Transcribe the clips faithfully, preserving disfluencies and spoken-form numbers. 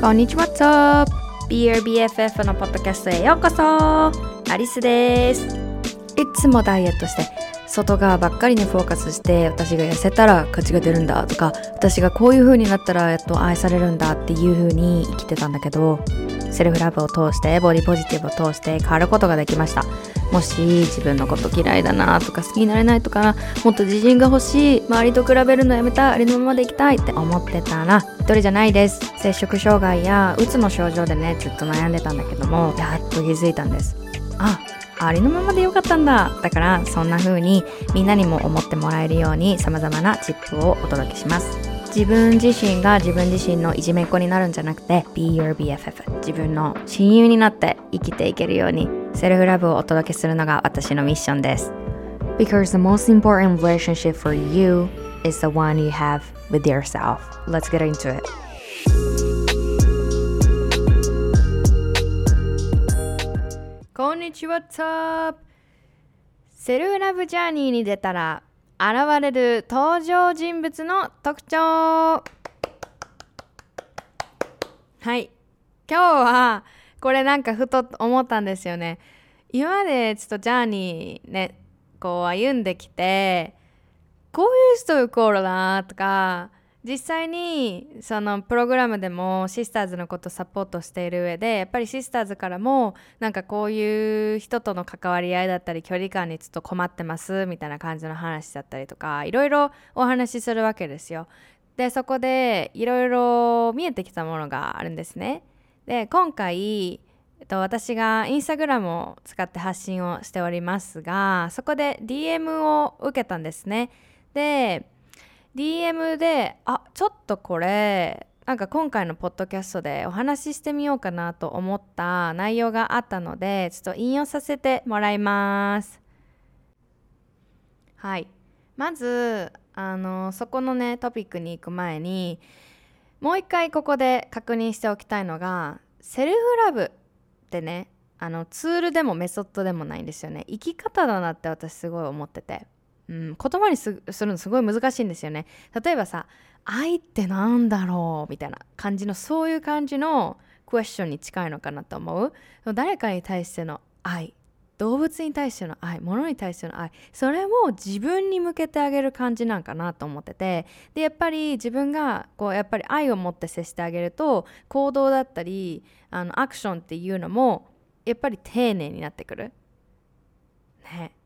こんにちは、What's up? ビーアールビーエフエフ のポッドキャストへようこそ。アリスです。いつもダイエットして外側ばっかりにフォーカスして、私が痩せたら価値が出るんだとか、私がこういう風になったらやっと愛されるんだっていう風に生きてたんだけど、セルフラブを通してボディポジティブを通して変わることができました。もし自分のこと嫌いだなとか好きになれないとか、もっと自信が欲しい、周りと比べるのやめたい、ありのままでいきたいって思ってたら一人じゃないです。摂食障害やうつの症状でね、ずっと悩んでたんだけども、やっと気づいたんです。あ、ありのままでよかったんだ。だからそんな風にみんなにも思ってもらえるように、様々なチップをお届けします。自分自身が自分自身のいじめっ子になるんじゃなくて、 Be your ビーエフエフ、 自分の親友になって生きていけるようにセルフラブをお届けするのが私のミッションです。 Because the most important relationship for you is the one you have with yourself. Let's get into it. こんにちは、What's up? セルフラブジャーニーに出たら現れる登場人物の特徴。はい、今日はこれなんかふと思ったんですよね。今までちょっとジャーニーね、こう歩んできて、こういう人イコールだとか、実際にそのプログラムでもシスターズのことサポートしている上で、やっぱりシスターズからもなんかこういう人との関わり合いだったり距離感にちょっと困ってますみたいな感じの話だったりとか、いろいろお話しするわけですよ。で、そこでいろいろ見えてきたものがあるんですね。で、今回、えっと、私がインスタグラムを使って発信をしておりますが、そこで ディーエム を受けたんですね。で、ディーエム で、あ、ちょっとこれなんか今回のポッドキャストでお話ししてみようかなと思った内容があったので、ちょっと引用させてもらいます。はい、まずあのそこのねトピックに行く前に、もう一回ここで確認しておきたいのが、セルフラブってね、あのツールでもメソッドでもないんですよね。生き方だなって私すごい思ってて、うん、言葉に す, するのすごい難しいんですよね。例えばさ、愛ってなんだろうみたいな感じの、そういう感じのクエスチョンに近いのかなと思う。誰かに対しての愛、動物に対しての愛、物に対しての愛、それも自分に向けてあげる感じなんかなと思ってて、でやっぱり自分がこうやっぱり愛を持って接してあげると、行動だったりあのアクションっていうのもやっぱり丁寧になってくるね。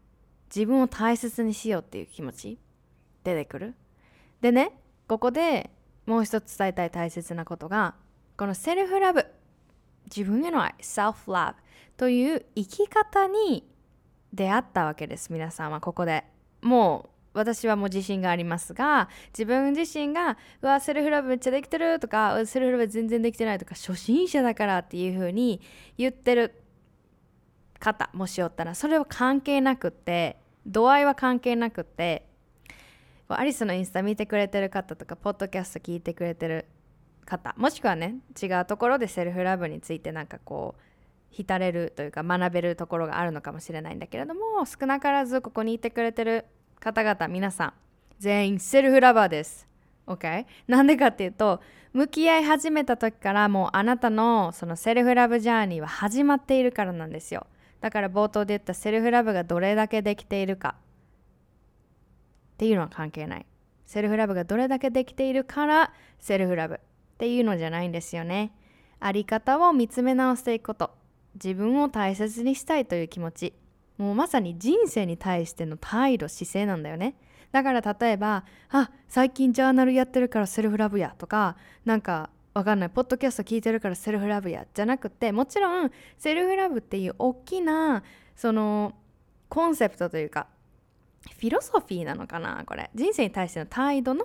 自分を大切にしようっていう気持ち出てくる。でね、ここでもう一つ伝えたい大切なことが、このセルフラブ、自分への愛、self love という生き方に出会ったわけです。皆さんはここでもう、私はもう自信がありますが、自分自身がうわセルフラブめっちゃできてるとか、セルフラブ全然できてないとか、初心者だからっていう風に言ってる方もしおったら、それは関係なくって、度合いは関係なくって、アリスのインスタ見てくれてる方とか、ポッドキャスト聞いてくれてる方、もしくはね違うところでセルフラブについてなんかこう浸れるというか学べるところがあるのかもしれないんだけれども、少なからずここにいてくれてる方々皆さん全員セルフラバーです。 OK、 なんでかっていうと、向き合い始めた時からもうあなたのそのセルフラブジャーニーは始まっているからなんですよ。だから冒頭で言ったセルフラブがどれだけできているかっていうのは関係ない。セルフラブがどれだけできているからセルフラブっていうのじゃないんですよね。あり方を見つめ直していくこと、自分を大切にしたいという気持ち、もうまさに人生に対しての態度、姿勢なんだよね。だから例えば、あ、最近ジャーナルやってるからセルフラブやとか、なんかわかんない、ポッドキャスト聞いてるからセルフラブやじゃなくて、もちろんセルフラブっていう大きなそのコンセプトというか、フィロソフィーなのかな、これ人生に対しての態度の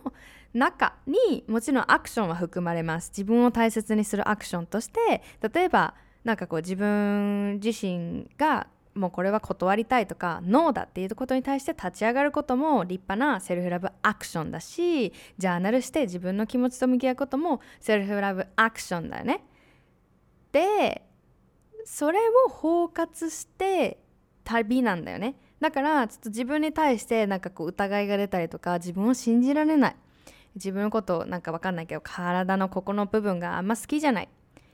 中にもちろんアクションは含まれます。自分を大切にするアクションとして、例えばなんかこう自分自身がもうこれは断りたいとか、ノーだっていうことに対して立ち上がることも立派なセルフラブアクションだし、ジャーナルして自分の気持ちと向き合うこともセルフラブアクションだよね。でそれを包括して旅なんだよね。だからちょっと自分に対してなんかこう疑いが出たりとか、自分を信じられない、自分のことなんか分かんないけど体のここの部分があんま好きじゃない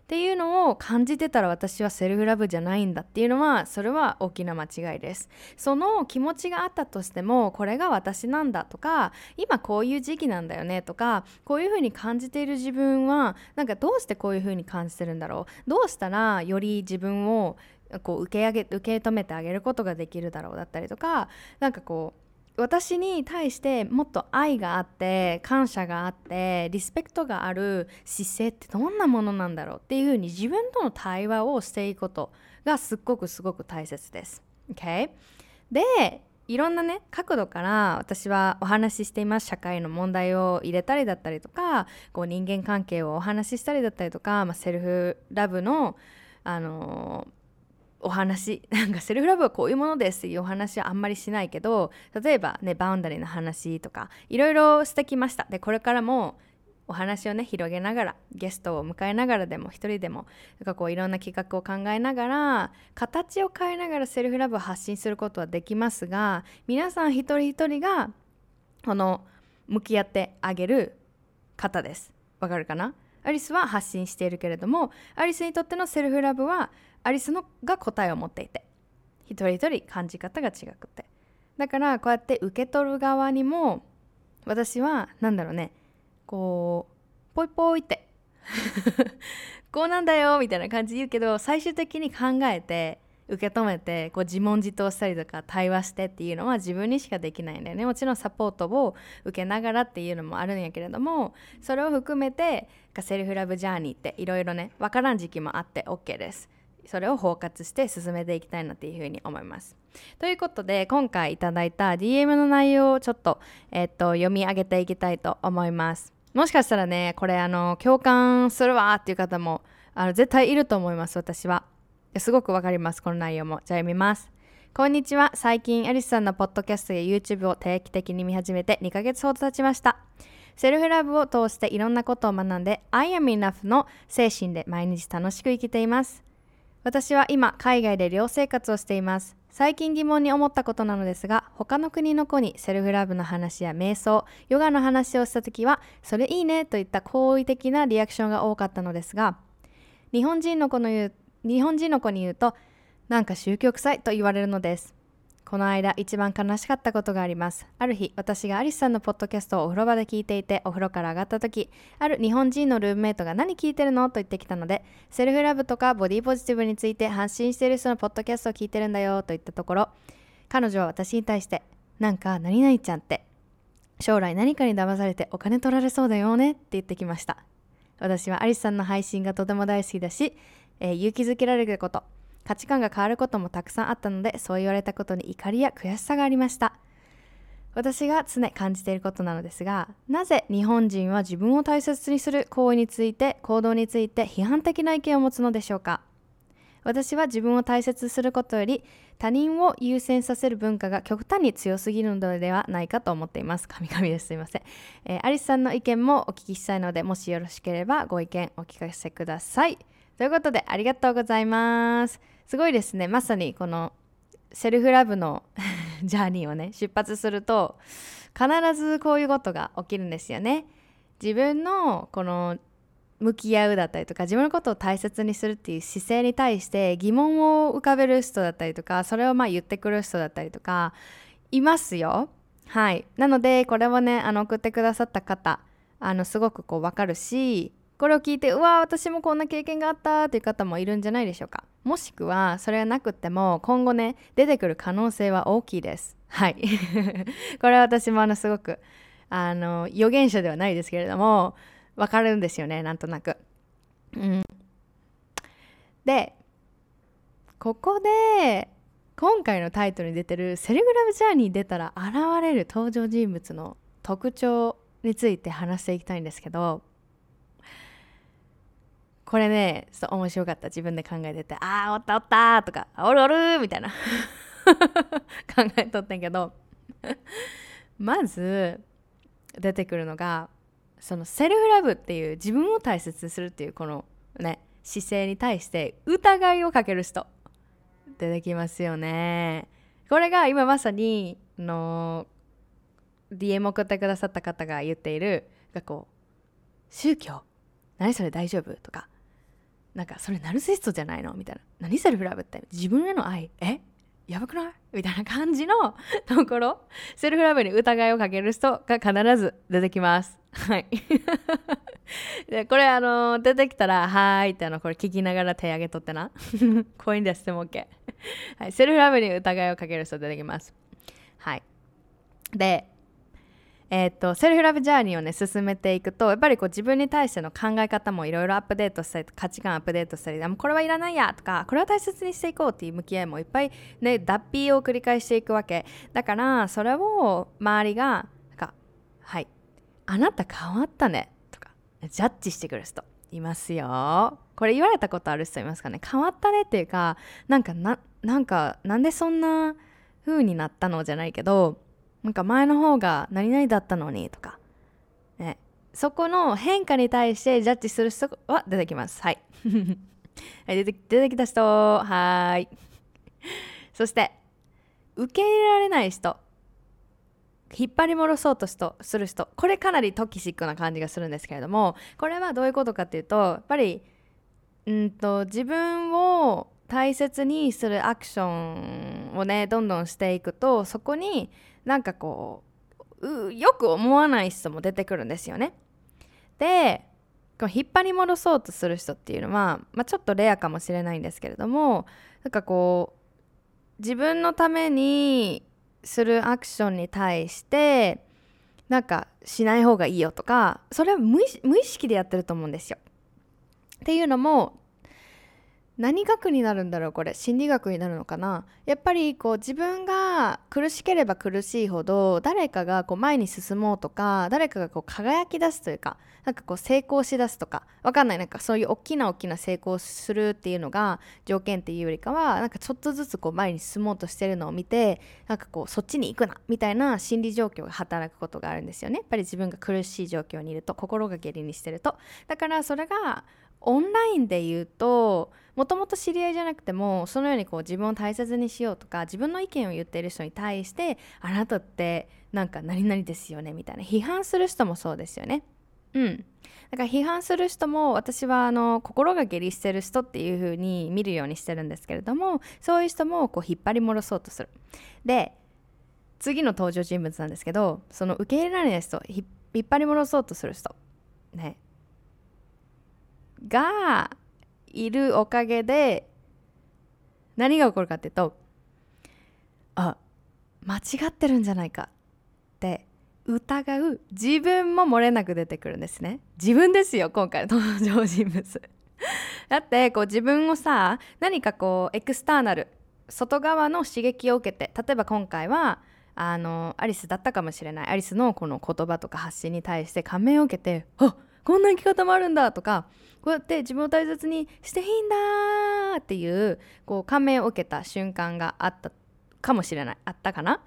っていうのを感じてたら私はセルフラブじゃないんだっていうのは、それは大きな間違いです。その気持ちがあったとしても、これが私なんだとか、今こういう時期なんだよねとか、こういう風に感じている自分はなんかどうしてこういう風に感じてるんだろう、どうしたらより自分をこう受け上げ、受け止めてあげることができるだろうだったりとか、なんかこう私に対してもっと愛があって感謝があってリスペクトがある姿勢ってどんなものなんだろうっていうふうに自分との対話をしていくことがすっごくすごく大切です。 OK で、いろんなね角度から私はお話ししています。社会の問題を入れたりだったりとか、こう人間関係をお話ししたりだったりとか、まあ、セルフラブのあのーお話、なんかセルフラブはこういうものですっていうお話はあんまりしないけど、例えばねバウンダリーの話とかいろいろしてきました。でこれからもお話をね広げながら、ゲストを迎えながらでも一人でも、なんかこういろんな企画を考えながら形を変えながらセルフラブを発信することはできますが、皆さん一人一人がこの向き合ってあげる方です。わかるかな？アリスは発信しているけれども、アリスにとってのセルフラブはアリスのが答えを持っていて、一人一人感じ方が違くて、だからこうやって受け取る側にも私はなんだろうね、こうポイポイってこうなんだよみたいな感じ言うけど、最終的に考えて受け止めて、こう自問自答したりとか対話してっていうのは自分にしかできないんだよね。もちろんサポートを受けながらっていうのもあるんやけれども、それを含めてセルフラブジャーニーっていろいろね分からん時期もあって OK です。それを包括して進めていきたいなっていうふうに思います。ということで、今回いただいた ディーエム の内容をちょっと、えっと読み上げていきたいと思います。もしかしたらねこれあの共感するわっていう方もあの絶対いると思います。私はすごくわかります、この内容も。じゃあ読みます。こんにちは。最近アリスさんのポッドキャストや YouTube を定期的に見始めてにかげつほど経ちました。セルフラブを通していろんなことを学んで I am enough の精神で毎日楽しく生きています。私は今海外で寮生活をしています。最近疑問に思ったことなのですが、他の国の子にセルフラブの話や瞑想、ヨガの話をしたときはそれいいねといった好意的なリアクションが多かったのですが、日本人の子の言う日本人の子に言うと、なんか宗教臭いと言われるのです。この間一番悲しかったことがあります。ある日、私がアリスさんのポッドキャストをお風呂場で聞いていて、お風呂から上がった時、ある日本人のルームメイトが何聞いてるのと言ってきたので、セルフラブとかボディポジティブについて発信している人のポッドキャストを聞いてるんだよと言ったところ、彼女は私に対して、なんか何々ちゃんって将来何かに騙されてお金取られそうだよねって言ってきました。私はアリスさんの配信がとても大好きだし、えー、勇気づけられること、価値観が変わることもたくさんあったので、そう言われたことに怒りや悔しさがありました。私が常感じていることなのですが、なぜ日本人は自分を大切にする行為について行動について批判的な意見を持つのでしょうか。私は自分を大切にすることより他人を優先させる文化が極端に強すぎるのではないかと思っています。神々です、すいません、えー、アリスさんの意見もお聞きしたいので、もしよろしければご意見お聞かせください。ということで、ありがとうございます。すごいですね。まさにこのセルフラブのジャーニーをね出発すると必ずこういうことが起きるんですよね。自分のこの向き合うだったりとか、自分のことを大切にするっていう姿勢に対して疑問を浮かべる人だったりとか、それをまあ言ってくる人だったりとかいますよ。はい。なのでこれをねあの送ってくださった方、あのすごくこう分かるし、これを聞いてうわ私もこんな経験があったという方もいるんじゃないでしょうか。もしくはそれがなくても今後ね出てくる可能性は大きいです。はいこれは私もあのすごくあの予言者ではないですけれども分かるんですよね、なんとなく、うん、でここで今回のタイトルに出てるセルフラブジャーニー出たら現れる登場人物の特徴について話していきたいんですけど、これねちょっと面白かった。自分で考えてて、あーおったおったとかおるおるみたいな考えとったんけどまず出てくるのがそのセルフラブっていう自分を大切にするっていうこのね姿勢に対して疑いをかける人出てきますよね。これが今まさにの ディーエム 送ってくださった方が言っているが、こう宗教何それ大丈夫とかなんかそれナルシストじゃないのみたいな、何セルフラブって自分への愛、えやばくないみたいな感じのところ、セルフラブに疑いをかける人が必ず出てきます。はいでこれあの出てきたらはーいってあのこれ聞きながら手上げとってな声に出しても OK、はい、セルフラブに疑いをかける人出てきます。はい、でえー、っとセルフラブジャーニーをね進めていくとやっぱりこう自分に対しての考え方もいろいろアップデートしたり価値観アップデートしたり、もうこれはいらないやとかこれは大切にしていこうっていう向き合いもいっぱいね脱皮を繰り返していくわけだから、それを周りがなんかはいあなた変わったねとかジャッジしてくる人いますよ。これ言われたことある人いますかね。変わったねっていうかなんか な, なんかなんでそんな風になったのじゃないけど、なんか前の方が何々だったのにとか、ね、そこの変化に対してジャッジする人は出てきます。はい出て、出てきた人、はい。そして受け入れられない人、引っ張り戻そうとする人、これかなりトキシックな感じがするんですけれども、これはどういうことかっていうと、やっぱりうんと自分を大切にするアクションをねどんどんしていくと、そこになんかこう、うよく思わない人も出てくるんですよね。でこう引っ張り戻そうとする人っていうのは、まあ、ちょっとレアかもしれないんですけれども、なんかこう自分のためにするアクションに対してなんかしない方がいいよとか、それは無意、無意識でやってると思うんですよ。っていうのも何学になるんだろう、これ心理学になるのかな。やっぱりこう自分が苦しければ苦しいほど誰かがこう前に進もうとか、誰かがこう輝き出すというか、なんかこう成功しだすとか、わかんない、なんかそういう大きな大きな成功するっていうのが条件っていうよりかは、なんかちょっとずつこう前に進もうとしてるのを見て、なんかこうそっちに行くなみたいな心理状況が働くことがあるんですよね。やっぱり自分が苦しい状況にいると、心が下痢にしてると。だからそれがオンラインで言うと、もともと知り合いじゃなくてもそのようにこう自分を大切にしようとか、自分の意見を言っている人に対してあなたってなんか何々ですよねみたいな批判する人もそうですよね。うん、だから批判する人も私はあの心が下痢してる人っていう風に見るようにしてるんですけれども、そういう人もこう引っ張り戻そうとする。で次の登場人物なんですけど、その受け入れられない人、引っ張り戻そうとする人ねがいるおかげで何が起こるかっていうと、あ、間違ってるんじゃないかって疑う自分も漏れなく出てくるんですね。自分ですよ、今回の登場人物だってこう自分をさ、何かこうエクスターナル、外側の刺激を受けて、例えば今回はあのアリスだったかもしれない、アリスのこの言葉とか発信に対して感銘を受けて、あっこんな生き方もあるんだとか、こうやって自分を大切にしていいんだっていうこう感銘を受けた瞬間があったかもしれない、あったかな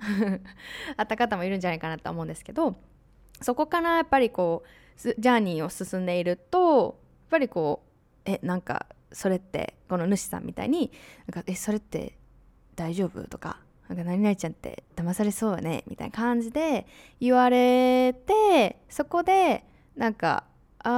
あった方もいるんじゃないかなと思うんですけど、そこからやっぱりこうジャーニーを進んでいると、やっぱりこうえなんかそれってこの主さんみたいになんかえそれって大丈夫とか、なんか何々ちゃんって騙されそうよねみたいな感じで言われて、そこでなんかあ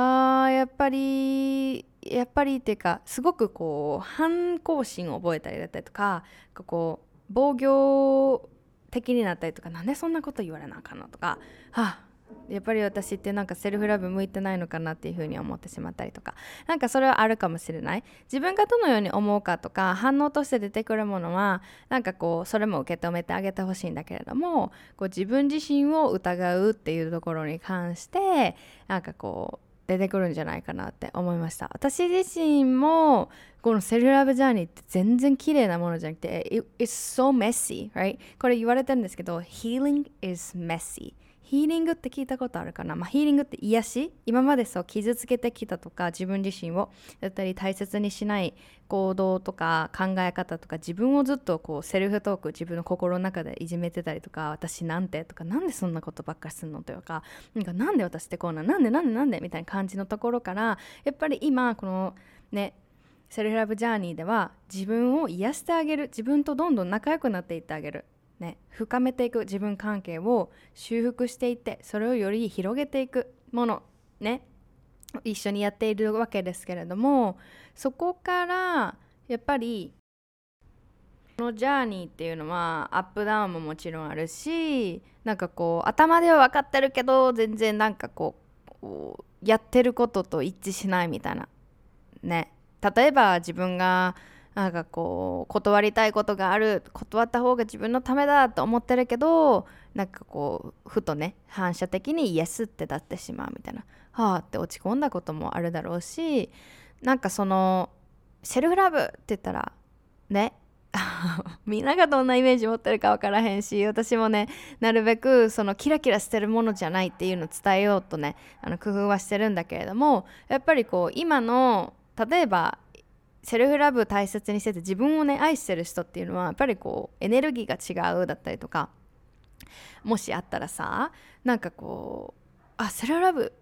ーやっぱりやっぱりっていうか、すごくこう反抗心を覚えたりだったりとか、こう防御的になったりとか、なんでそんなこと言われなあかんのとか、はあ、やっぱり私ってなんかセルフラブ向いてないのかなっていう風に思ってしまったりとか、なんかそれはあるかもしれない。自分がどのように思うかとか反応として出てくるものは、なんかこうそれも受け止めてあげてほしいんだけれども、こう自分自身を疑うっていうところに関してなんかこう出てくるんじゃないかなって思いました。私自身もこのセルフラブジャーニーって全然綺麗なものじゃなくて It's so messy、right? これ言われてるんですけど、 Healing is messy。 ヒーリングって聞いたことあるかな、まあ、ヒーリングって癒し、今までそう傷つけてきたとか、自分自身をだったり大切にしない行動とか考え方とか、自分をずっとこうセルフトーク、自分の心の中でいじめてたりとか、私なんてとか、なんでそんなことばっかりするのというか、なんかなんで私ってこうな、なんでなんでなんでみたいな感じのところから、やっぱり今このねセルフラブジャーニーでは、自分を癒してあげる、自分とどんどん仲良くなっていってあげる、ね、深めていく、自分関係を修復していって、それをより広げていくものね一緒にやっているわけですけれども、そこからやっぱりこのジャーニーっていうのはアップダウンももちろんあるし、なんかこう頭では分かってるけど全然なんかこうやってることと一致しないみたいなね。例えば自分がなんかこう断りたいことがある、断った方が自分のためだと思ってるけど、なんかこうふとね反射的にイエスってなってしまうみたいな、はあって落ち込んだこともあるだろうし、なんかそのセルフラブって言ったらねみんながどんなイメージ持ってるか分からへんし、私もねなるべくそのキラキラしてるものじゃないっていうのを伝えようとね、あの工夫はしてるんだけれども、やっぱりこう今の例えばセルフラブを大切にしてて自分をね愛してる人っていうのはやっぱりこうエネルギーが違うだったりとか、もしあったらさ、なんかこうあセルフラブ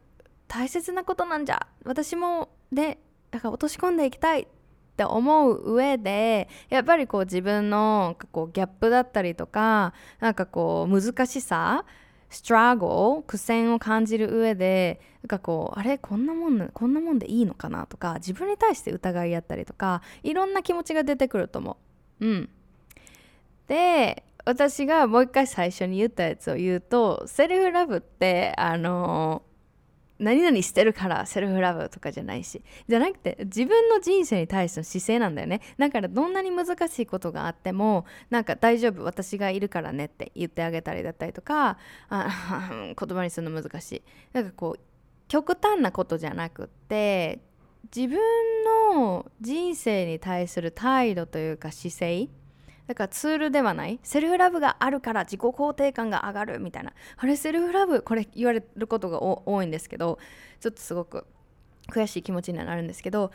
大切なことなんじゃ、私もねだから落とし込んでいきたいって思う上で、やっぱりこう自分のこうギャップだったりとか、なんかこう難しさ、ストラゴー、苦戦を感じる上で、なんかこうあれこんなもんこんなもんでいいのかなとか、自分に対して疑いやったりとか、いろんな気持ちが出てくると思う。うん。で、私がもう一回最初に言ったやつを言うと、セルフラブってあのー。何々してるからセルフラブとかじゃないし、じゃなくて自分の人生に対しての姿勢なんだよね。だからどんなに難しいことがあっても、なんか大丈夫私がいるからねって言ってあげたりだったりとか、あ言葉にするの難しい、なんかこう極端なことじゃなくって、自分の人生に対する態度というか姿勢、だからツールではない、セルフラブがあるから自己肯定感が上がるみたいな、あれセルフラブ、これ言われることが多いんですけど、ちょっとすごく悔しい気持ちにはなるんですけど、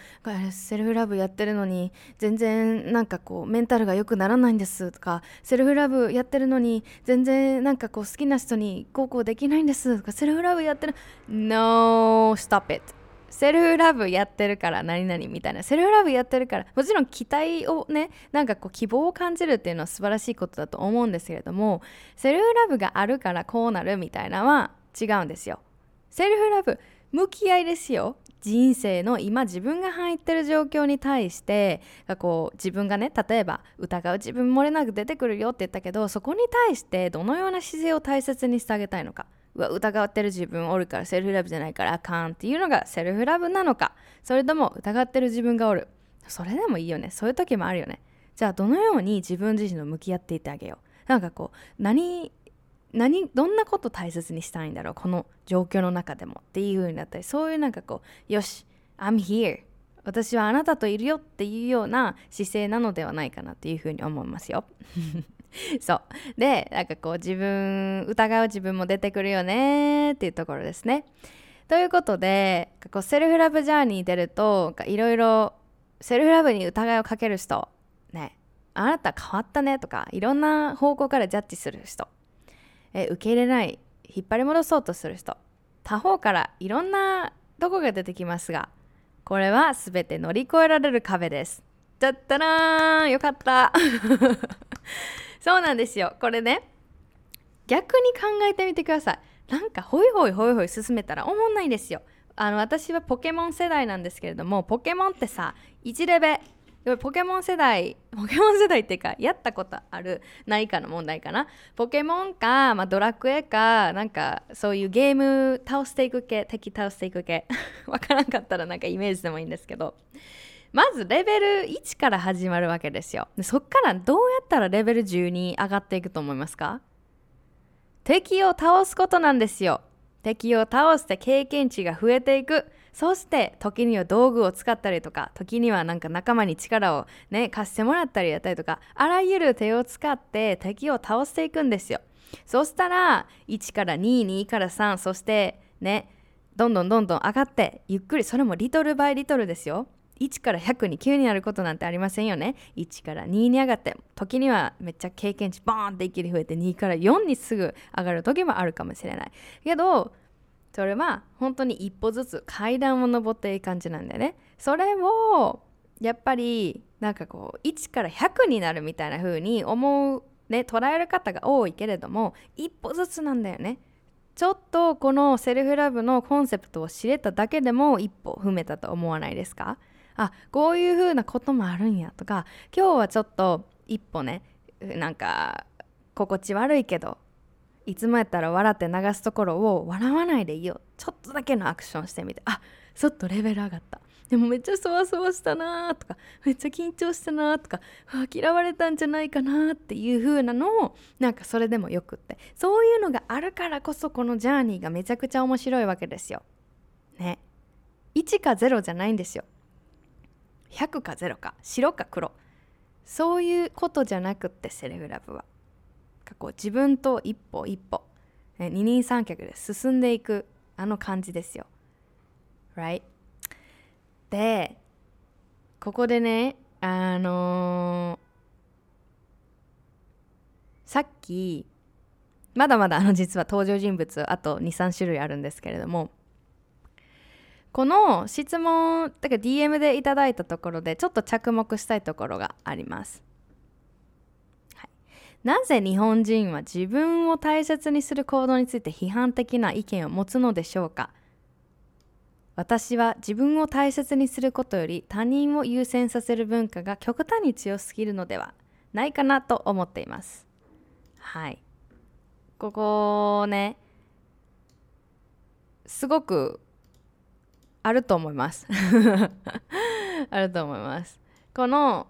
セルフラブやってるのに全然なんかこうメンタルが良くならないんですとか、セルフラブやってるのに全然なんかこう好きな人にこうこうできないんですとか、セルフラブやってる No stop it、セルフラブやってるから何々みたいな、セルフラブやってるから、もちろん期待をね、なんかこう希望を感じるっていうのは素晴らしいことだと思うんですけれども、セルフラブがあるからこうなるみたいなのは違うんですよ。セルフラブ、向き合いですよ。人生の今自分が入ってる状況に対してこう自分がね、例えば疑う自分漏れなく出てくるよって言ったけど、そこに対してどのような姿勢を大切にしてあげたいのか、うわ疑ってる自分おるからセルフラブじゃないからあかんっていうのがセルフラブなのか、それとも疑ってる自分がおる、それでもいいよね、そういう時もあるよね。じゃあどのように自分自身と向き合っていってあげよう、なんかこう何何どんなこと大切にしたいんだろうこの状況の中でもっていう風になったり、そういうなんかこうよし I'm here 私はあなたといるよっていうような姿勢なのではないかなっていう風に思いますよそうで、なんかこう自分疑う自分も出てくるよねっていうところですね。ということで、こうセルフラブジャーニーに出るといろいろセルフラブに疑いをかける人、ね、あなた変わったねとかいろんな方向からジャッジする人、え受け入れない、引っ張り戻そうとする人、他方からいろんなとこが出てきますが、これは全て乗り越えられる壁です。じゃったらーん、よかったそうなんですよ。これね、逆に考えてみてください。なんかホイホイホイホイ進めたらおもんないんですよ。あの私はポケモン世代なんですけれども、ポケモンってさいちレベ、ポケモン世代ポケモン世代っていうかやったことあるないかの問題かな。ポケモンか、まあ、ドラクエか、なんかそういうゲーム倒していく系、敵倒していく系わからんかったらなんかイメージでもいいんですけど、まずレベルいちから始まるわけですよ。でそっからどうやったらレベルじゅうに上がっていくと思いますか？敵を倒すことなんですよ。敵を倒して経験値が増えていく。そして時には道具を使ったりとか、時にはなんか仲間に力をね貸してもらったりやったりとか、あらゆる手を使って敵を倒していくんですよ。そしたらいちからに、にからさん、そしてねどんどんどんどん上がってゆっくり、それもリトルバイリトルですよ。いちからひゃくに急になることなんてありませんよね。いちからにに上がって、時にはめっちゃ経験値ボーンって一気に増えてにからよんにすぐ上がる時もあるかもしれないけど、それは本当に一歩ずつ階段を登っていく感じなんだよね。それをやっぱりなんかこういちからひゃくになるみたいな風に思うね、捉える方が多いけれども、一歩ずつなんだよね。ちょっとこのセルフラブのコンセプトを知れただけでも一歩踏めたと思わないですか？あ、こういう風なこともあるんやとか、今日はちょっと一歩ね、なんか心地悪いけどいつもやったら笑って流すところを笑わないでいいよ、ちょっとだけのアクションしてみて、あ、ちょっとレベル上がった、でもめっちゃそわそわしたなとか、めっちゃ緊張したなとか、嫌われたんじゃないかなっていう風なのを、なんかそれでもよくって、そういうのがあるからこそこのジャーニーがめちゃくちゃ面白いわけですよ、ね、いちかゼロじゃないんですよ、ひゃくかゼロか白か黒、そういうことじゃなくって、セルフラブはこう自分と一歩一歩、ね、二人三脚で進んでいくあの感じですよ、 right？ でここでね、あのー、さっきまだまだあの実は登場人物あと に,さん 種類あるんですけれども、この質問だから ディーエム でいただいたところでちょっと着目したいところがあります。なぜ日本人は自分を大切にする行動について批判的な意見を持つのでしょうか？私は自分を大切にすることより他人を優先させる文化が極端に強すぎるのではないかなと思っています。はい。ここね、すごくあると思います。あると思います。この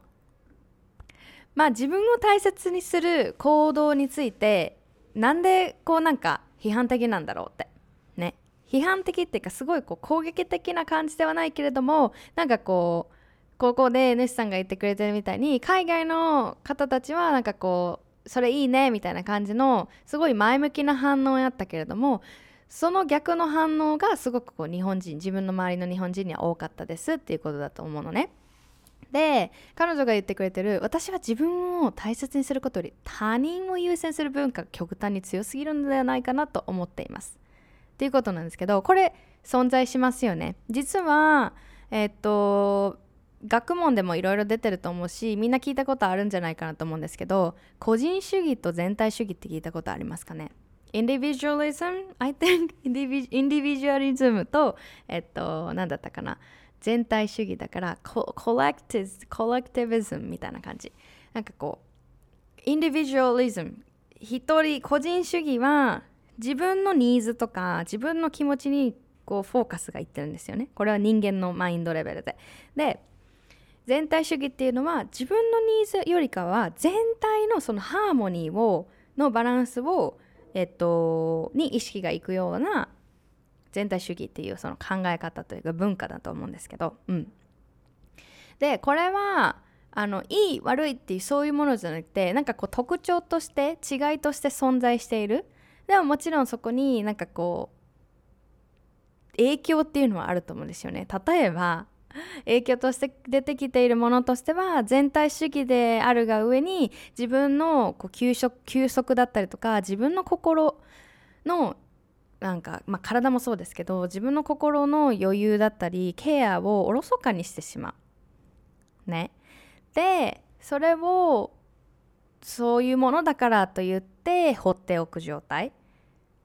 まあ、自分を大切にする行動についてなんでこうなんか批判的なんだろうってね、批判的っていうかすごいこう攻撃的な感じではないけれども、なんかこうここで主さんが言ってくれてるみたいに海外の方たちはなんかこうそれいいねみたいな感じのすごい前向きな反応やったけれども、その逆の反応がすごくこう日本人、自分の周りの日本人には多かったですっていうことだと思うのね。で彼女が言ってくれてる、私は自分を大切にすることより他人を優先する文化が極端に強すぎるのではないかなと思っていますっていうことなんですけど、これ存在しますよね。実はえっと学問でもいろいろ出てると思うし、みんな聞いたことあるんじゃないかなと思うんですけど、個人主義と全体主義って聞いたことありますかね？ Individualism I think Individualism とえっと何だったかな、全体主義だからコレクティビズムみたいな感じ、なんかこうインディビジュアリズム、一人個人主義は自分のニーズとか自分の気持ちにこうフォーカスがいってるんですよね。これは人間のマインドレベルで。で全体主義っていうのは自分のニーズよりかは全体のそのハーモニーをのバランスを、えっと、に意識がいくような全体主義っていうその考え方というか文化だと思うんですけど、うん、でこれはあのいい悪いっていうそういうものじゃなくて、なんかこう特徴として違いとして存在している。でももちろんそこになんかこう影響っていうのはあると思うんですよね。例えば影響として出てきているものとしては全体主義であるが上に、自分のこう休息、休息だったりとか自分の心のなんか、まあ、体もそうですけど自分の心の余裕だったりケアをおろそかにしてしまうね。でそれをそういうものだからと言って放っておく状態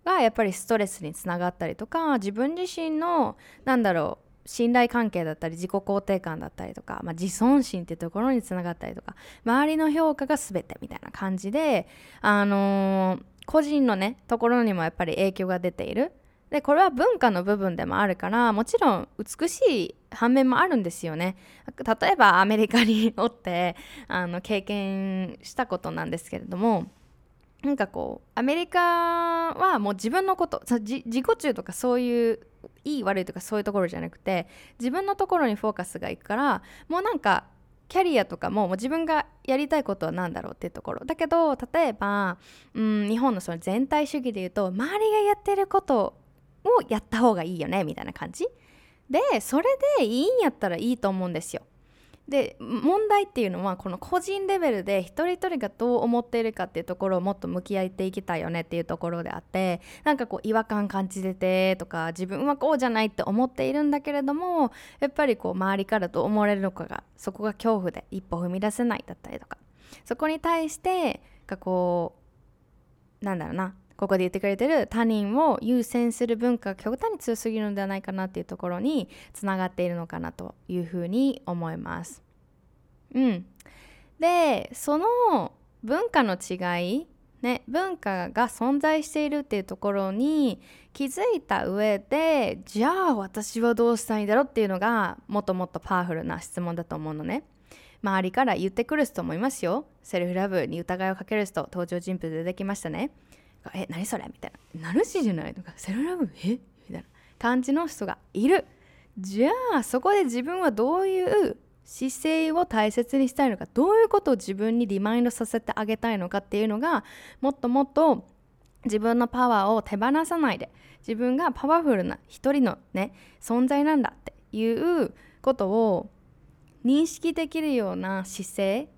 がやっぱりストレスにつながったりとか、自分自身のなんだろう信頼関係だったり自己肯定感だったりとか、まあ、自尊心っていうところにつながったりとか、周りの評価が全てみたいな感じで、あのー個人のねところにもやっぱり影響が出ている。でこれは文化の部分でもあるから、もちろん美しい反面もあるんですよね。例えばアメリカにおってあの経験したことなんですけれども、なんかこうアメリカはもう自分のこと自己中とかそういういい悪いとかそういうところじゃなくて、自分のところにフォーカスがいくから、もうなんかキャリアとか も, もう自分がやりたいことは何だろうっていうところだけど、例えば、うん、日本 の, その全体主義でいうと周りがやってることをやった方がいいよねみたいな感じで、それでいいんやったらいいと思うんですよ。で問題っていうのはこの個人レベルで一人一人がどう思っているかっていうところをもっと向き合っていきたいよねっていうところであって、なんかこう違和感感じててとか、自分はこうじゃないって思っているんだけれども、やっぱりこう周りからどう思われるのかが、そこが恐怖で一歩踏み出せないだったりとか、そこに対してこうなんだろうなここで言ってくれてる他人を優先する文化が極端に強すぎるのではないかなっていうところにつながっているのかなというふうに思います。うん、でその文化の違い、ね、文化が存在しているっていうところに気づいた上で、じゃあ私はどうしたいんだろうっていうのがもっともっとパワフルな質問だと思うのね。周りから言ってくる人もいますよ。セルフラブに疑いをかける人、登場人物出てきましたね。え、何それみたいな、ナルシじゃないのか、セルフラブえみたいな感じの人がいる。じゃあそこで自分はどういう姿勢を大切にしたいのか、どういうことを自分にリマインドさせてあげたいのかっていうのが、もっともっと自分のパワーを手放さないで、自分がパワフルな一人のね存在なんだっていうことを認識できるような姿勢、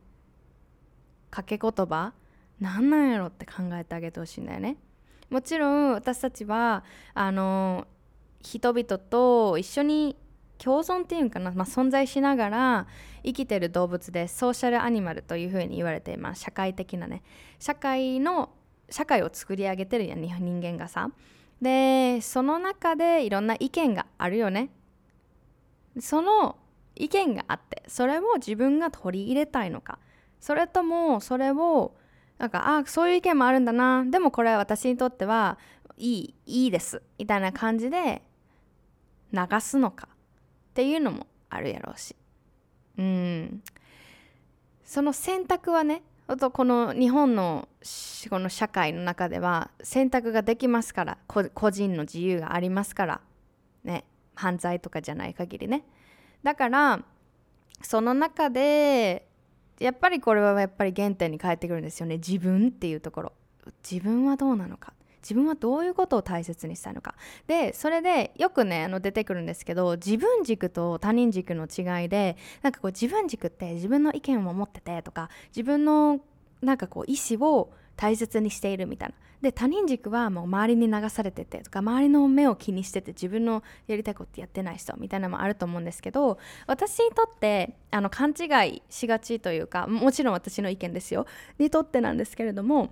かけ言葉なんなんやろって考えてあげてほしいんだよね。もちろん私たちはあの人々と一緒に共存っていうかな、まあ、存在しながら生きてる動物で、ソーシャルアニマルというふうに言われています。社会的なね、社会の社会を作り上げてるやん、人間がさ。でその中でいろんな意見があるよね。その意見があって、それを自分が取り入れたいのか、それともそれをなんか、あ、そういう意見もあるんだな、でもこれは私にとってはいいいいですみたいな感じで流すのかっていうのもあるやろうし、うん、その選択はね、あとこの日本のこの社会の中では選択ができますから、個人の自由がありますからね、犯罪とかじゃない限りね。だからその中でやっぱりこれはやっぱり原点に返ってくるんですよね。自分っていうところ、自分はどうなのか、自分はどういうことを大切にしたのか。でそれでよくね、あの出てくるんですけど、自分軸と他人軸の違いで、なんかこう自分軸って自分の意見を持っててとか、自分のなんかこう意思を大切にしているみたいな。で他人軸はもう周りに流されててとか、周りの目を気にしてて自分のやりたいことやってない人みたいなのもあると思うんですけど、私にとってあの勘違いしがちというか、もちろん私の意見ですよ、にとってなんですけれども、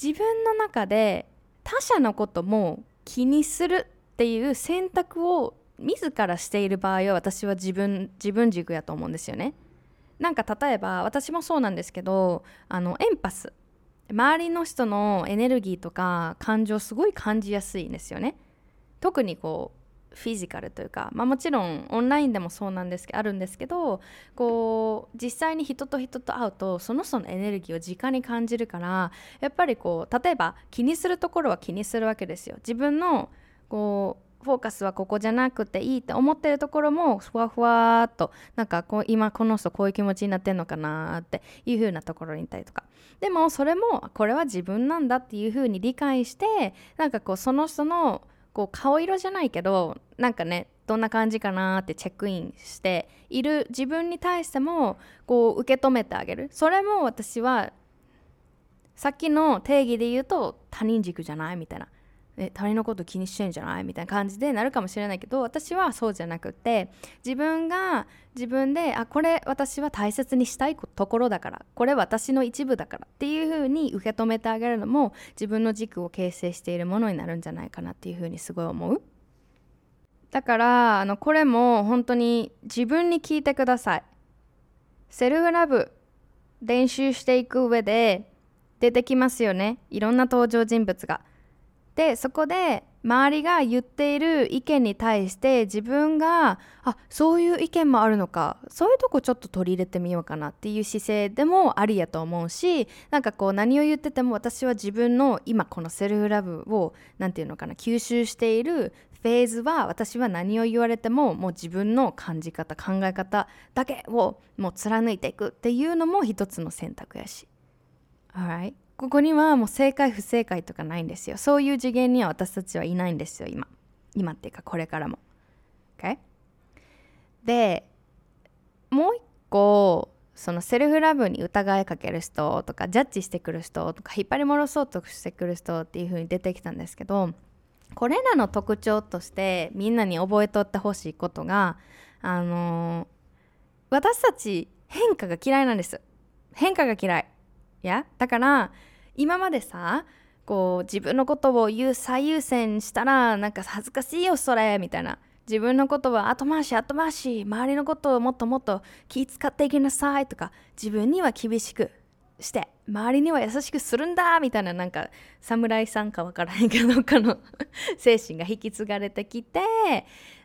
自分の中で他者のことも気にするっていう選択を自らしている場合は、私は自分、自分軸やと思うんですよね。なんか例えば私もそうなんですけど、あのエンパス、周りの人のエネルギーとか感情すごい感じやすいんですよね。特にこうフィジカルというか、まあ、もちろんオンラインでもそうなんですけど、あるんですけど、こう実際に人と人と会うとその人のエネルギーを直に感じるから、やっぱりこう例えば気にするところは気にするわけですよ。自分のこうフォーカスはここじゃなくていいって思ってるところも、ふわふわっとなんかこう、今この人こういう気持ちになってんのかなっていう風なところにいたりとか、でもそれもこれは自分なんだっていう風に理解して、なんかこうその人のこう顔色じゃないけど、なんかね、どんな感じかなってチェックインしている自分に対してもこう受け止めてあげる。それも私はさっきの定義で言うと他人軸じゃないみたいな、え、他人のこと気にしてんじゃないみたいな感じでなるかもしれないけど、私はそうじゃなくて、自分が自分で、あ、これ私は大切にしたいところだから、これ私の一部だからっていう風に受け止めてあげるのも、自分の軸を形成しているものになるんじゃないかなっていう風にすごい思う。だからあのこれも本当に自分に聞いてください。セルフラブ練習していく上で出てきますよね、いろんな登場人物が。でそこで周りが言っている意見に対して、自分が、あ、そういう意見もあるのか、そういうとこちょっと取り入れてみようかなっていう姿勢でもありやと思うし、なんかこう何を言ってても、私は自分の今このセルフラブをなんていうのかな、吸収しているフェーズは、私は何を言われてももう自分の感じ方、考え方だけをもう貫いていくっていうのも一つの選択やし、 alright、ここにはもう正解不正解とかないんですよ。そういう次元には私たちはいないんですよ、今。今っていうかこれからも。Okay? で、もう一個、そのセルフラブに疑いかける人とか、ジャッジしてくる人とか、引っ張り戻そうとしてくる人っていう風に出てきたんですけど、これらの特徴としてみんなに覚えとってほしいことが、あのー、私たち変化が嫌いなんです。変化が嫌い。や、だから今までさ、こう自分のことを言う最優先したらなんか恥ずかしいよそれみたいな、自分のことは後回し後回し、周りのことをもっともっと気使っていきなさいとか、自分には厳しくして周りには優しくするんだみたいな、なんか侍さんかわからへんけどかの精神が引き継がれてきて、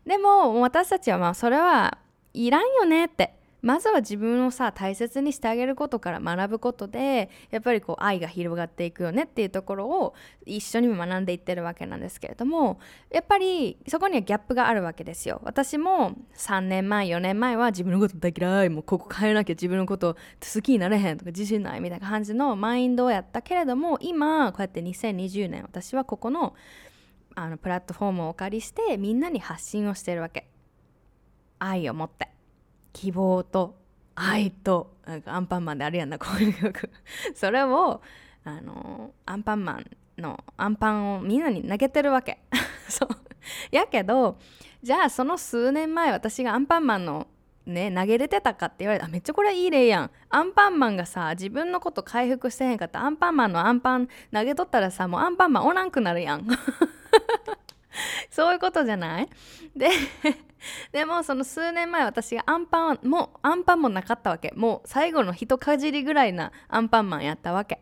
でも私たちはまあそれはいらんよねって、まずは自分をさ大切にしてあげることから学ぶことで、やっぱりこう愛が広がっていくよねっていうところを一緒に学んでいってるわけなんですけれども、やっぱりそこにはギャップがあるわけですよ。私もさんねんまえよねんまえは自分のこと大嫌い、もうここ変えなきゃ自分のこと好きになれへんとか自信ないみたいな感じのマインドをやったけれども、今こうやってにせんにじゅうねん私はここの、あのプラットフォームをお借りしてみんなに発信をしてるわけ。愛を持って希望と愛と、なんかアンパンマンであるやんなこういう曲それをあのアンパンマンのアンパンをみんなに投げてるわけそうやけど、じゃあその数年前私がアンパンマンのね投げれてたかって言われたら、めっちゃこれいい例やん、アンパンマンがさ自分のこと回復してへんかったらアンパンマンのアンパン投げとったらさ、もうアンパンマンおらんくなるやんそういうことじゃない？で、でもその数年前私がアンパンもアンパンもなかったわけ。もう最後の一かじりぐらいなアンパンマンやったわけ。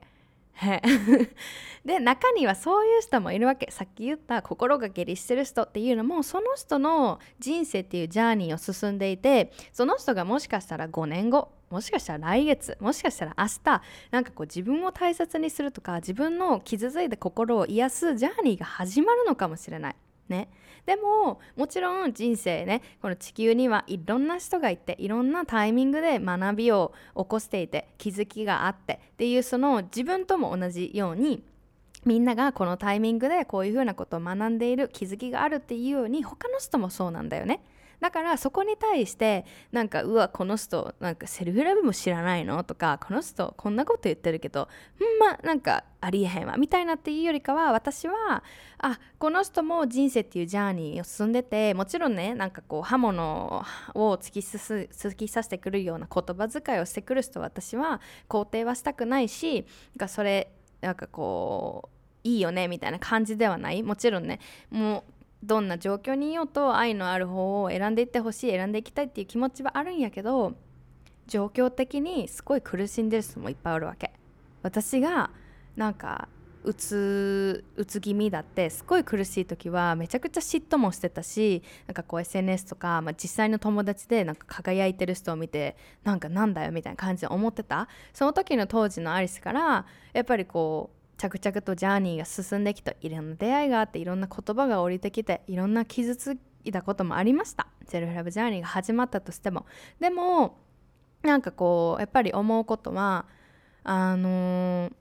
で、中にはそういう人もいるわけ。さっき言った心が下痢してる人っていうのも、その人の人生っていうジャーニーを進んでいて、その人がもしかしたらごねんご、もしかしたら来月、もしかしたら明日、なんかこう自分を大切にするとか、自分の傷ついた心を癒すジャーニーが始まるのかもしれないね。でももちろん人生ね、この地球にはいろんな人がいて、いろんなタイミングで学びを起こしていて、気づきがあってっていう、その自分とも同じようにみんながこのタイミングでこういうふうなことを学んでいる、気づきがあるっていうように他の人もそうなんだよね。だからそこに対してなんか、うわこの人なんかセルフラブも知らないのとか、この人こんなこと言ってるけどほんまなんかありえへんわみたいなっていうよりかは、私はあこの人も人生っていうジャーニーを進んでて、もちろんねなんかこう刃物を突きすす突き刺してくるような言葉遣いをしてくる人は私は肯定はしたくないし、なんかそれなんかこういいよねみたいな感じではない。もちろんね、もうどんな状況にいようと愛のある方を選んでいってほしい、選んでいきたいっていう気持ちはあるんやけど、状況的にすごい苦しんでる人もいっぱいおるわけ。私がなんかうつうつ気味だってすごい苦しい時はめちゃくちゃ嫉妬もしてたし、なんかこう エスエヌエス とか、まあ、実際の友達でなんか輝いてる人を見てなんかなんだよみたいな感じで思ってた。その時の当時のアリスからやっぱりこう着々とジャーニーが進んできて、いろんな出会いがあって、いろんな言葉が降りてきて、いろんな傷ついたこともありました。セルフラブジャーニーが始まったとしても、でもなんかこうやっぱり思うことは、あのー、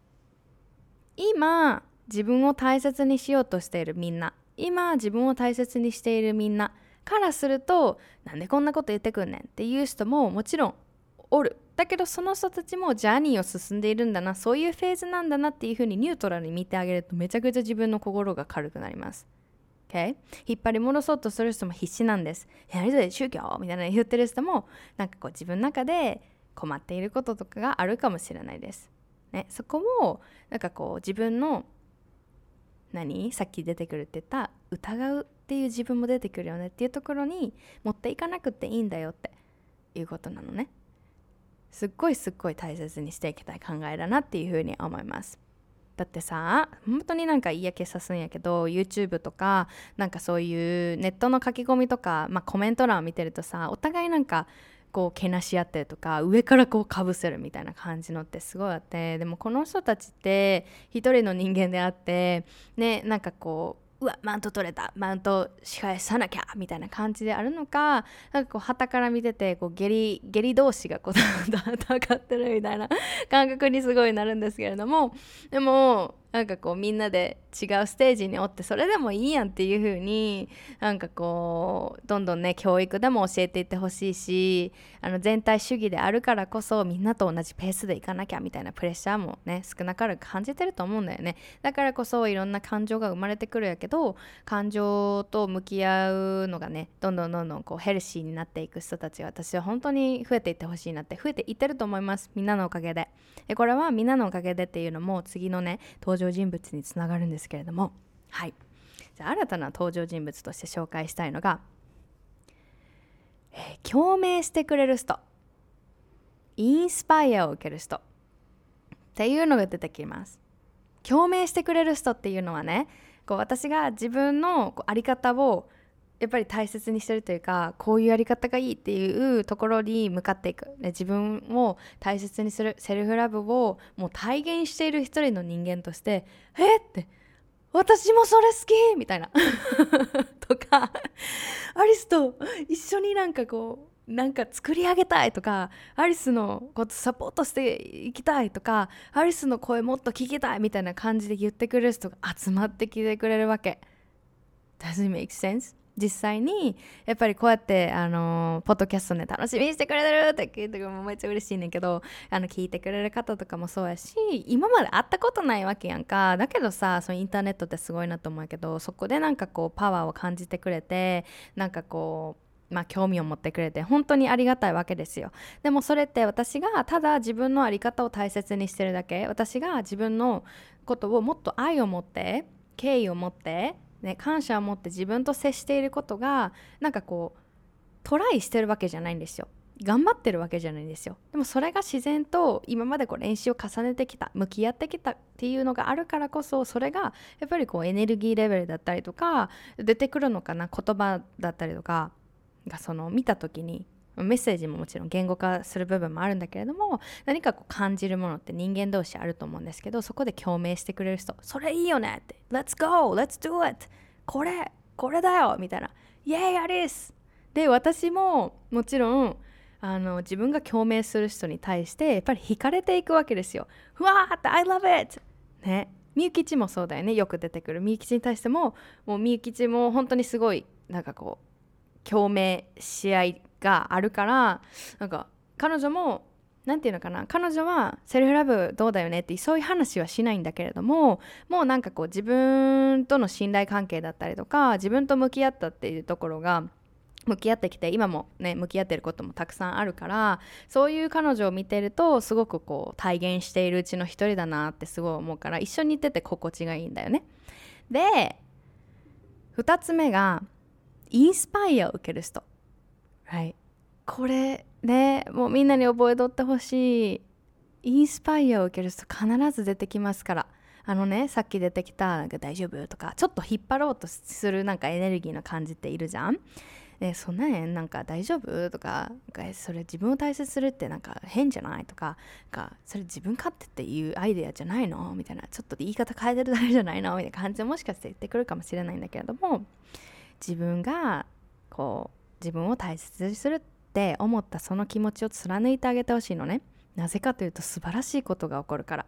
今自分を大切にしようとしているみんな、今自分を大切にしているみんなからすると、なんでこんなこと言ってくんねんっていう人ももちろんおる。だけどその人たちもジャーニーを進んでいるんだな、そういうフェーズなんだなっていう風にニュートラルに見てあげると、めちゃくちゃ自分の心が軽くなります。 OK? 引っ張り戻そうとする人も必死なんです。やりとり宗教みたいなの言ってる人も、なんかこう自分の中で困っていることとかがあるかもしれないです、ね、そこをなんかこう自分の何さっき出てくるって言った疑うっていう自分も出てくるよねっていうところに持っていかなくていいんだよっていうことなのね。すっごいすっごい大切にしていきたい考えだなっていうふうに思います。だってさ、本当になんか嫌気さすんやけど、 YouTube とかなんかそういうネットの書き込みとか、まあ、コメント欄を見てるとさ、お互いなんかこうけなし合ってるとか、上からこうかぶせるみたいな感じのってすごいあって、でもこの人たちって一人の人間であってね、なんかこううわマウント取れた、マウント仕返さなきゃみたいな感じであるのか、なんかこう旗から見ててこう下痢下痢同士がこう戦ってるみたいな感覚にすごいなるんですけれども、でもなんかこうみんなで違うステージにおってそれでもいいやんっていう風になんかこうどんどんね教育でも教えていってほしいし、あの全体主義であるからこそみんなと同じペースでいかなきゃみたいなプレッシャーもね少なからく感じてると思うんだよね。だからこそいろんな感情が生まれてくるやけど、感情と向き合うのがねどんどんどんどんこうヘルシーになっていく人たちが私は本当に増えていってほしいなって、増えていってると思います、みんなのおかげで。でこれはみんなのおかげでっていうのも次のね登場人物につながるんですけれども、はい、じゃあ新たな登場人物として紹介したいのが、えー、共鳴してくれる人、インスパイアを受ける人っていうのが出てきます。共鳴してくれる人っていうのはね、こう私が自分のこうあり方をやっぱり大切にしてるというか、こういうやり方がいいっていうところに向かっていく、自分を大切にするセルフラブをもう体現している一人の人間として、えって私もそれ好きみたいなとか、アリスと一緒になんかこうなんか作り上げたいとか、アリスのことサポートしていきたいとか、アリスの声もっと聞きたいみたいな感じで言ってくれる人が集まってきてくれるわけ。 Does it make sense? 実際にやっぱりこうやってあのポッドキャストね楽しみにしてくれてるって聞いてくれるのもめっちゃ嬉しいねんけど、あの聞いてくれる方とかもそうやし、今まで会ったことないわけやんか。だけどさ、そのインターネットってすごいなと思うけど、そこでなんかこうパワーを感じてくれて、なんかこうまあ、興味を持ってくれて本当にありがたいわけですよ。でもそれって私がただ自分のあり方を大切にしてるだけ、私が自分のことをもっと愛を持って敬意を持って、ね、感謝を持って自分と接していることがなんかこうトライしてるわけじゃないんですよ。頑張ってるわけじゃないんですよ。でもそれが自然と今までこう練習を重ねてきた、向き合ってきたっていうのがあるからこそ、それがやっぱりこうエネルギーレベルだったりとか出てくるのかな、言葉だったりとかがその見た時に、メッセージももちろん言語化する部分もあるんだけれども、何かこう感じるものって人間同士あると思うんですけど、そこで共鳴してくれる人、それいいよねって Let's go! Let's do it! これこれだよみたいな、イエーイアリスで、私ももちろんあの自分が共鳴する人に対してやっぱり惹かれていくわけですよ。うわーって I love it! ね、みゆきちもそうだよね。よく出てくるみゆきちに対しても、もうみゆきちも本当にすごいなんかこう共鳴し合いがあるから、なんか彼女もなんていうのかな、彼女はセルフラブどうだよねってそういう話はしないんだけれども、もうなんかこう自分との信頼関係だったりとか、自分と向き合ったっていうところが、向き合ってきて今もね向き合ってることもたくさんあるから、そういう彼女を見てるとすごくこう体現しているうちの一人だなってすごい思うから、一緒にいてて心地がいいんだよね。でふたつめがインスパイアを受ける人、はい、これねもうみんなに覚えとってほしい。インスパイアを受ける人必ず出てきますから、あのねさっき出てきたなんか大丈夫とかちょっと引っ張ろうとするなんかエネルギーの感じっているじゃん。でそんなねなんか大丈夫とか、なんかそれ自分を大切するってなんか変じゃないとか、なんかそれ自分勝手っていうアイデアじゃないのみたいな、ちょっと言い方変えてるだけじゃないのみたいな感じでもしかして言ってくるかもしれないんだけれども、自分がこう自分を大切にするって思ったその気持ちを貫いてあげてほしいのね。なぜかというと素晴らしいことが起こるから。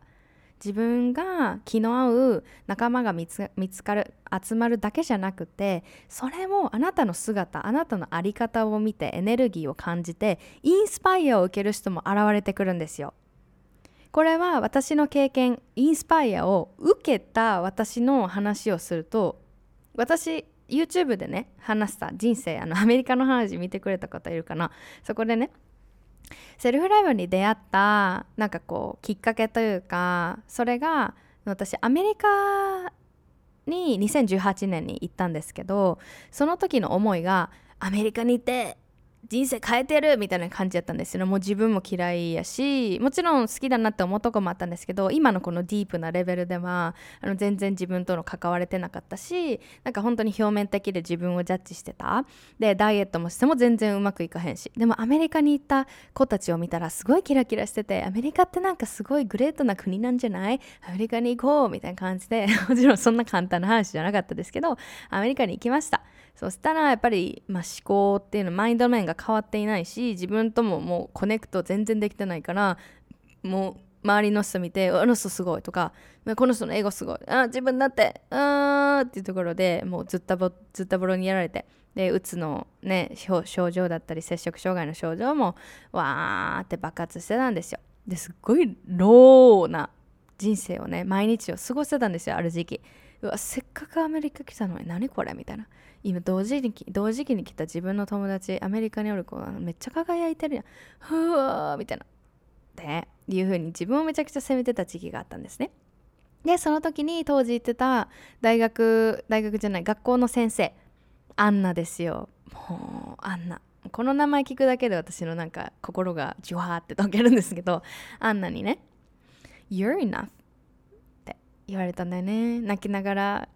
自分が気の合う仲間が見つ、見つかる集まるだけじゃなくて、それもあなたの姿、あなたの在り方を見てエネルギーを感じてインスパイアを受ける人も現れてくるんですよ。これは私の経験、インスパイアを受けた私の話をすると、私YouTube でね話した人生、あのアメリカの話見てくれた方いるかな。そこでねセルフラブに出会ったなんかこうきっかけというか、それが私アメリカににせんじゅうはちねんに行ったんですけど、その時の思いがアメリカにいて人生変えてるみたいな感じだったんですよ。もう自分も嫌いやし、もちろん好きだなって思うとこもあったんですけど、今のこのディープなレベルではあの全然自分との関われてなかったし、なんか本当に表面的で自分をジャッジしてた。でダイエットもしても全然うまくいかへんし、でもアメリカに行った子たちを見たらすごいキラキラしてて、アメリカってなんかすごいグレートな国なんじゃない、アメリカに行こうみたいな感じでもちろんそんな簡単な話じゃなかったですけどアメリカに行きました。そしたらやっぱり、まあ、思考っていうのマインド面が変わっていないし、自分とももうコネクト全然できてないから、もう周りの人見て、あの人すごいとか、この人の英語すごい、あ自分だってあっていうところでもうずったぼずったぼろにやられて、でうつの、ね、症状だったり摂食障害の症状もわーって爆発してたんですよ。ですっごいローな人生をね、毎日を過ごしてたんですよ、ある時期。うわせっかくアメリカ来たのに何これみたいな。今同時に同時期に来た自分の友達、アメリカにおる子がめっちゃ輝いてるやん、ふわーみたいなっていう風に自分をめちゃくちゃ責めてた時期があったんですね。でその時に当時行ってた大学大学じゃない学校の先生、アンナですよ。もうアンナ、この名前聞くだけで私のなんか心がジュワーって溶けるんですけど、アンナにね You're enough って言われたんだよね。泣きながら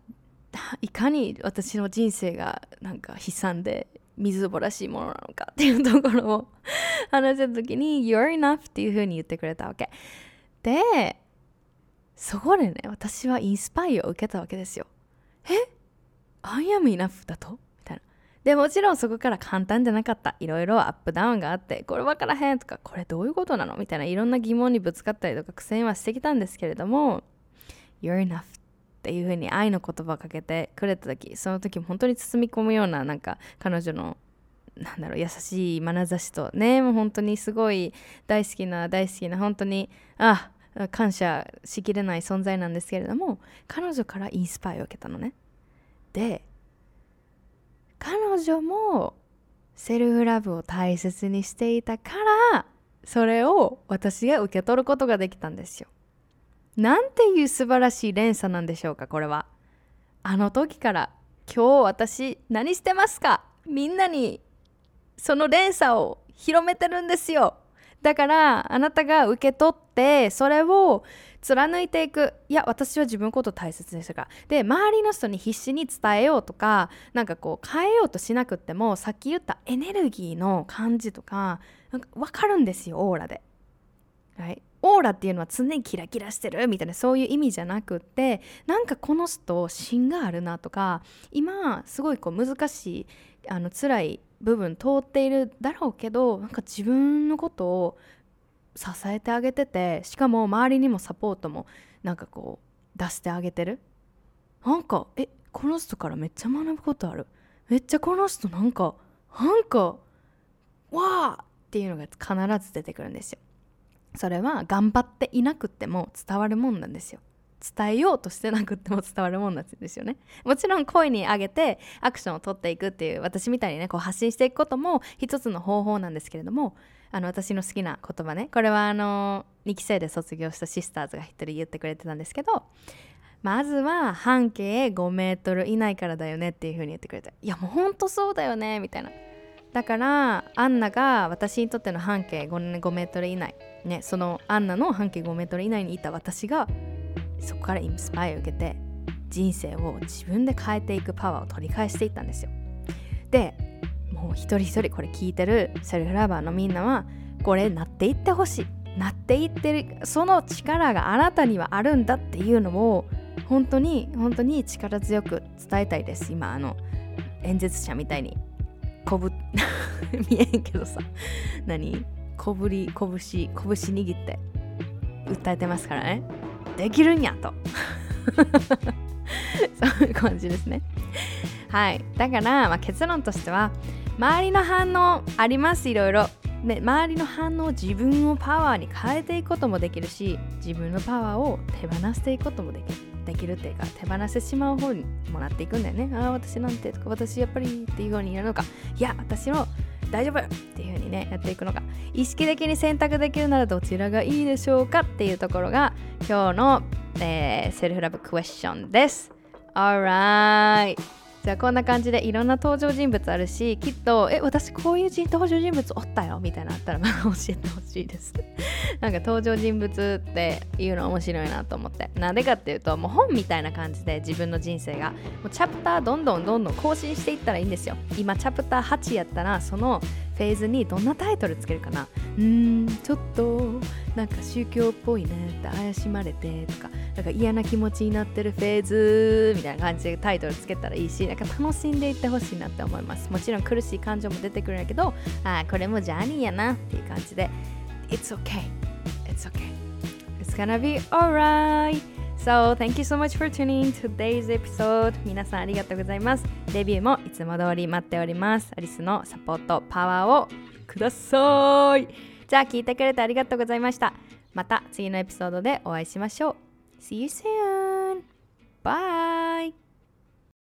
いかに私の人生がなんか悲惨でみずぼらしいものなのかっていうところを話した時に You're enough っていう風に言ってくれたわけで、そこでね私はインスパイアを受けたわけですよ。え I am enough だとみたいな。でもちろんそこから簡単じゃなかった。いろいろアップダウンがあって、これ分からへんとかこれどういうことなのみたいないろんな疑問にぶつかったりとか苦戦はしてきたんですけれども、 You're enoughっていう風に愛の言葉をかけてくれた時、その時も本当に包み込むようななんか彼女のなんだろう優しい眼差しとね、もう本当にすごい大好きな大好きな本当にあ感謝しきれない存在なんですけれども、彼女からインスパイアを受けたのね。で彼女もセルフラブを大切にしていたから、それを私が受け取ることができたんですよ。なんていう素晴らしい連鎖なんでしょうか。これはあの時から今日私何してますか、みんなにその連鎖を広めてるんですよ。だからあなたが受け取ってそれを貫いていく、いや私は自分のことを大切にするからで、周りの人に必死に伝えようとかなんかこう変えようとしなくっても、さっき言ったエネルギーの感じとかなんか分かるんですよ、オーラで、はい、オーラっていうのは常にキラキラしてるみたいなそういう意味じゃなくって、なんかこの人芯があるなとか、今すごいこう難しいあの辛い部分通っているだろうけど、なんか自分のことを支えてあげてて、しかも周りにもサポートもなんかこう出してあげてる、なんかえこの人からめっちゃ学ぶことある、めっちゃこの人なんかなんかわーっていうのが必ず出てくるんですよ。それは頑張っていなくても伝わるもんなんですよ。伝えようとしてなくても伝わるもんなんですよね。もちろん声に上げてアクションを取っていくっていう私みたいにねこう発信していくことも一つの方法なんですけれども、あの私の好きな言葉ね、これはあのにき生で卒業したシスターズが一人言ってくれてたんですけど、まずは半径ごメートル以内からだよねっていう風に言ってくれて、いやもうほんとそうだよねみたいな。だからアンナが私にとっての半径 ごメートル以内ね、そのアンナの半径ごメートル以内にいた私がそこからインスパイアを受けて人生を自分で変えていくパワーを取り返していったんですよ。でもう一人一人これ聞いてるセルフラバーのみんなはこれなっていってほしい、なっていってる、その力があなたにはあるんだっていうのを本当に本当に力強く伝えたいです。今あの演説者みたいにこぶ見えんけどさ、何こぶりこぶしこぶし握って訴えてますからね、できるんやとそういう感じですね。はい、だから、まあ、結論としては周りの反応あります、いろいろ、ね、周りの反応を自分をパワーに変えていくこともできるし、自分のパワーを手放していくこともできるできるっていうか、手放してしまう方にもなっていくんだよね。ああ私なんてとか、私やっぱりっていう風にやるのか、いや私の大丈夫っていう風にねやっていくのか、意識的に選択できるならどちらがいいでしょうかっていうところが今日の、えー、セルフラブクエスチョンです。 Alright じゃあこんな感じでいろんな登場人物あるし、きっとえ私こういう登場人物おったよみたいなのあったらまた教えてほしいですなんか登場人物っていうの面白いなと思って、なんでかっていうともう本みたいな感じで自分の人生がもうチャプターどんどんどんどん更新していったらいいんですよ。今チャプターはちやったらそのフェーズにどんなタイトルつけるかな、うーんちょっとなんか宗教っぽいねって怪しまれてとか、なんか嫌な気持ちになってるフェーズみたいな感じでタイトルつけたらいいし、なんか楽しんでいってほしいなって思います。もちろん苦しい感情も出てくるんだけど、あこれもジャーニーやなっていう感じで It's okay It's okay It's gonna be alright! So, thank you so much for tuning in today's episode. 皆さんありがとうございます。レビューもいつも通り待っております。アリスのサポート、パワーをください。じゃあ、聞いてくれてありがとうございました。また次のエピソードでお会いしましょう。See you soon! Bye!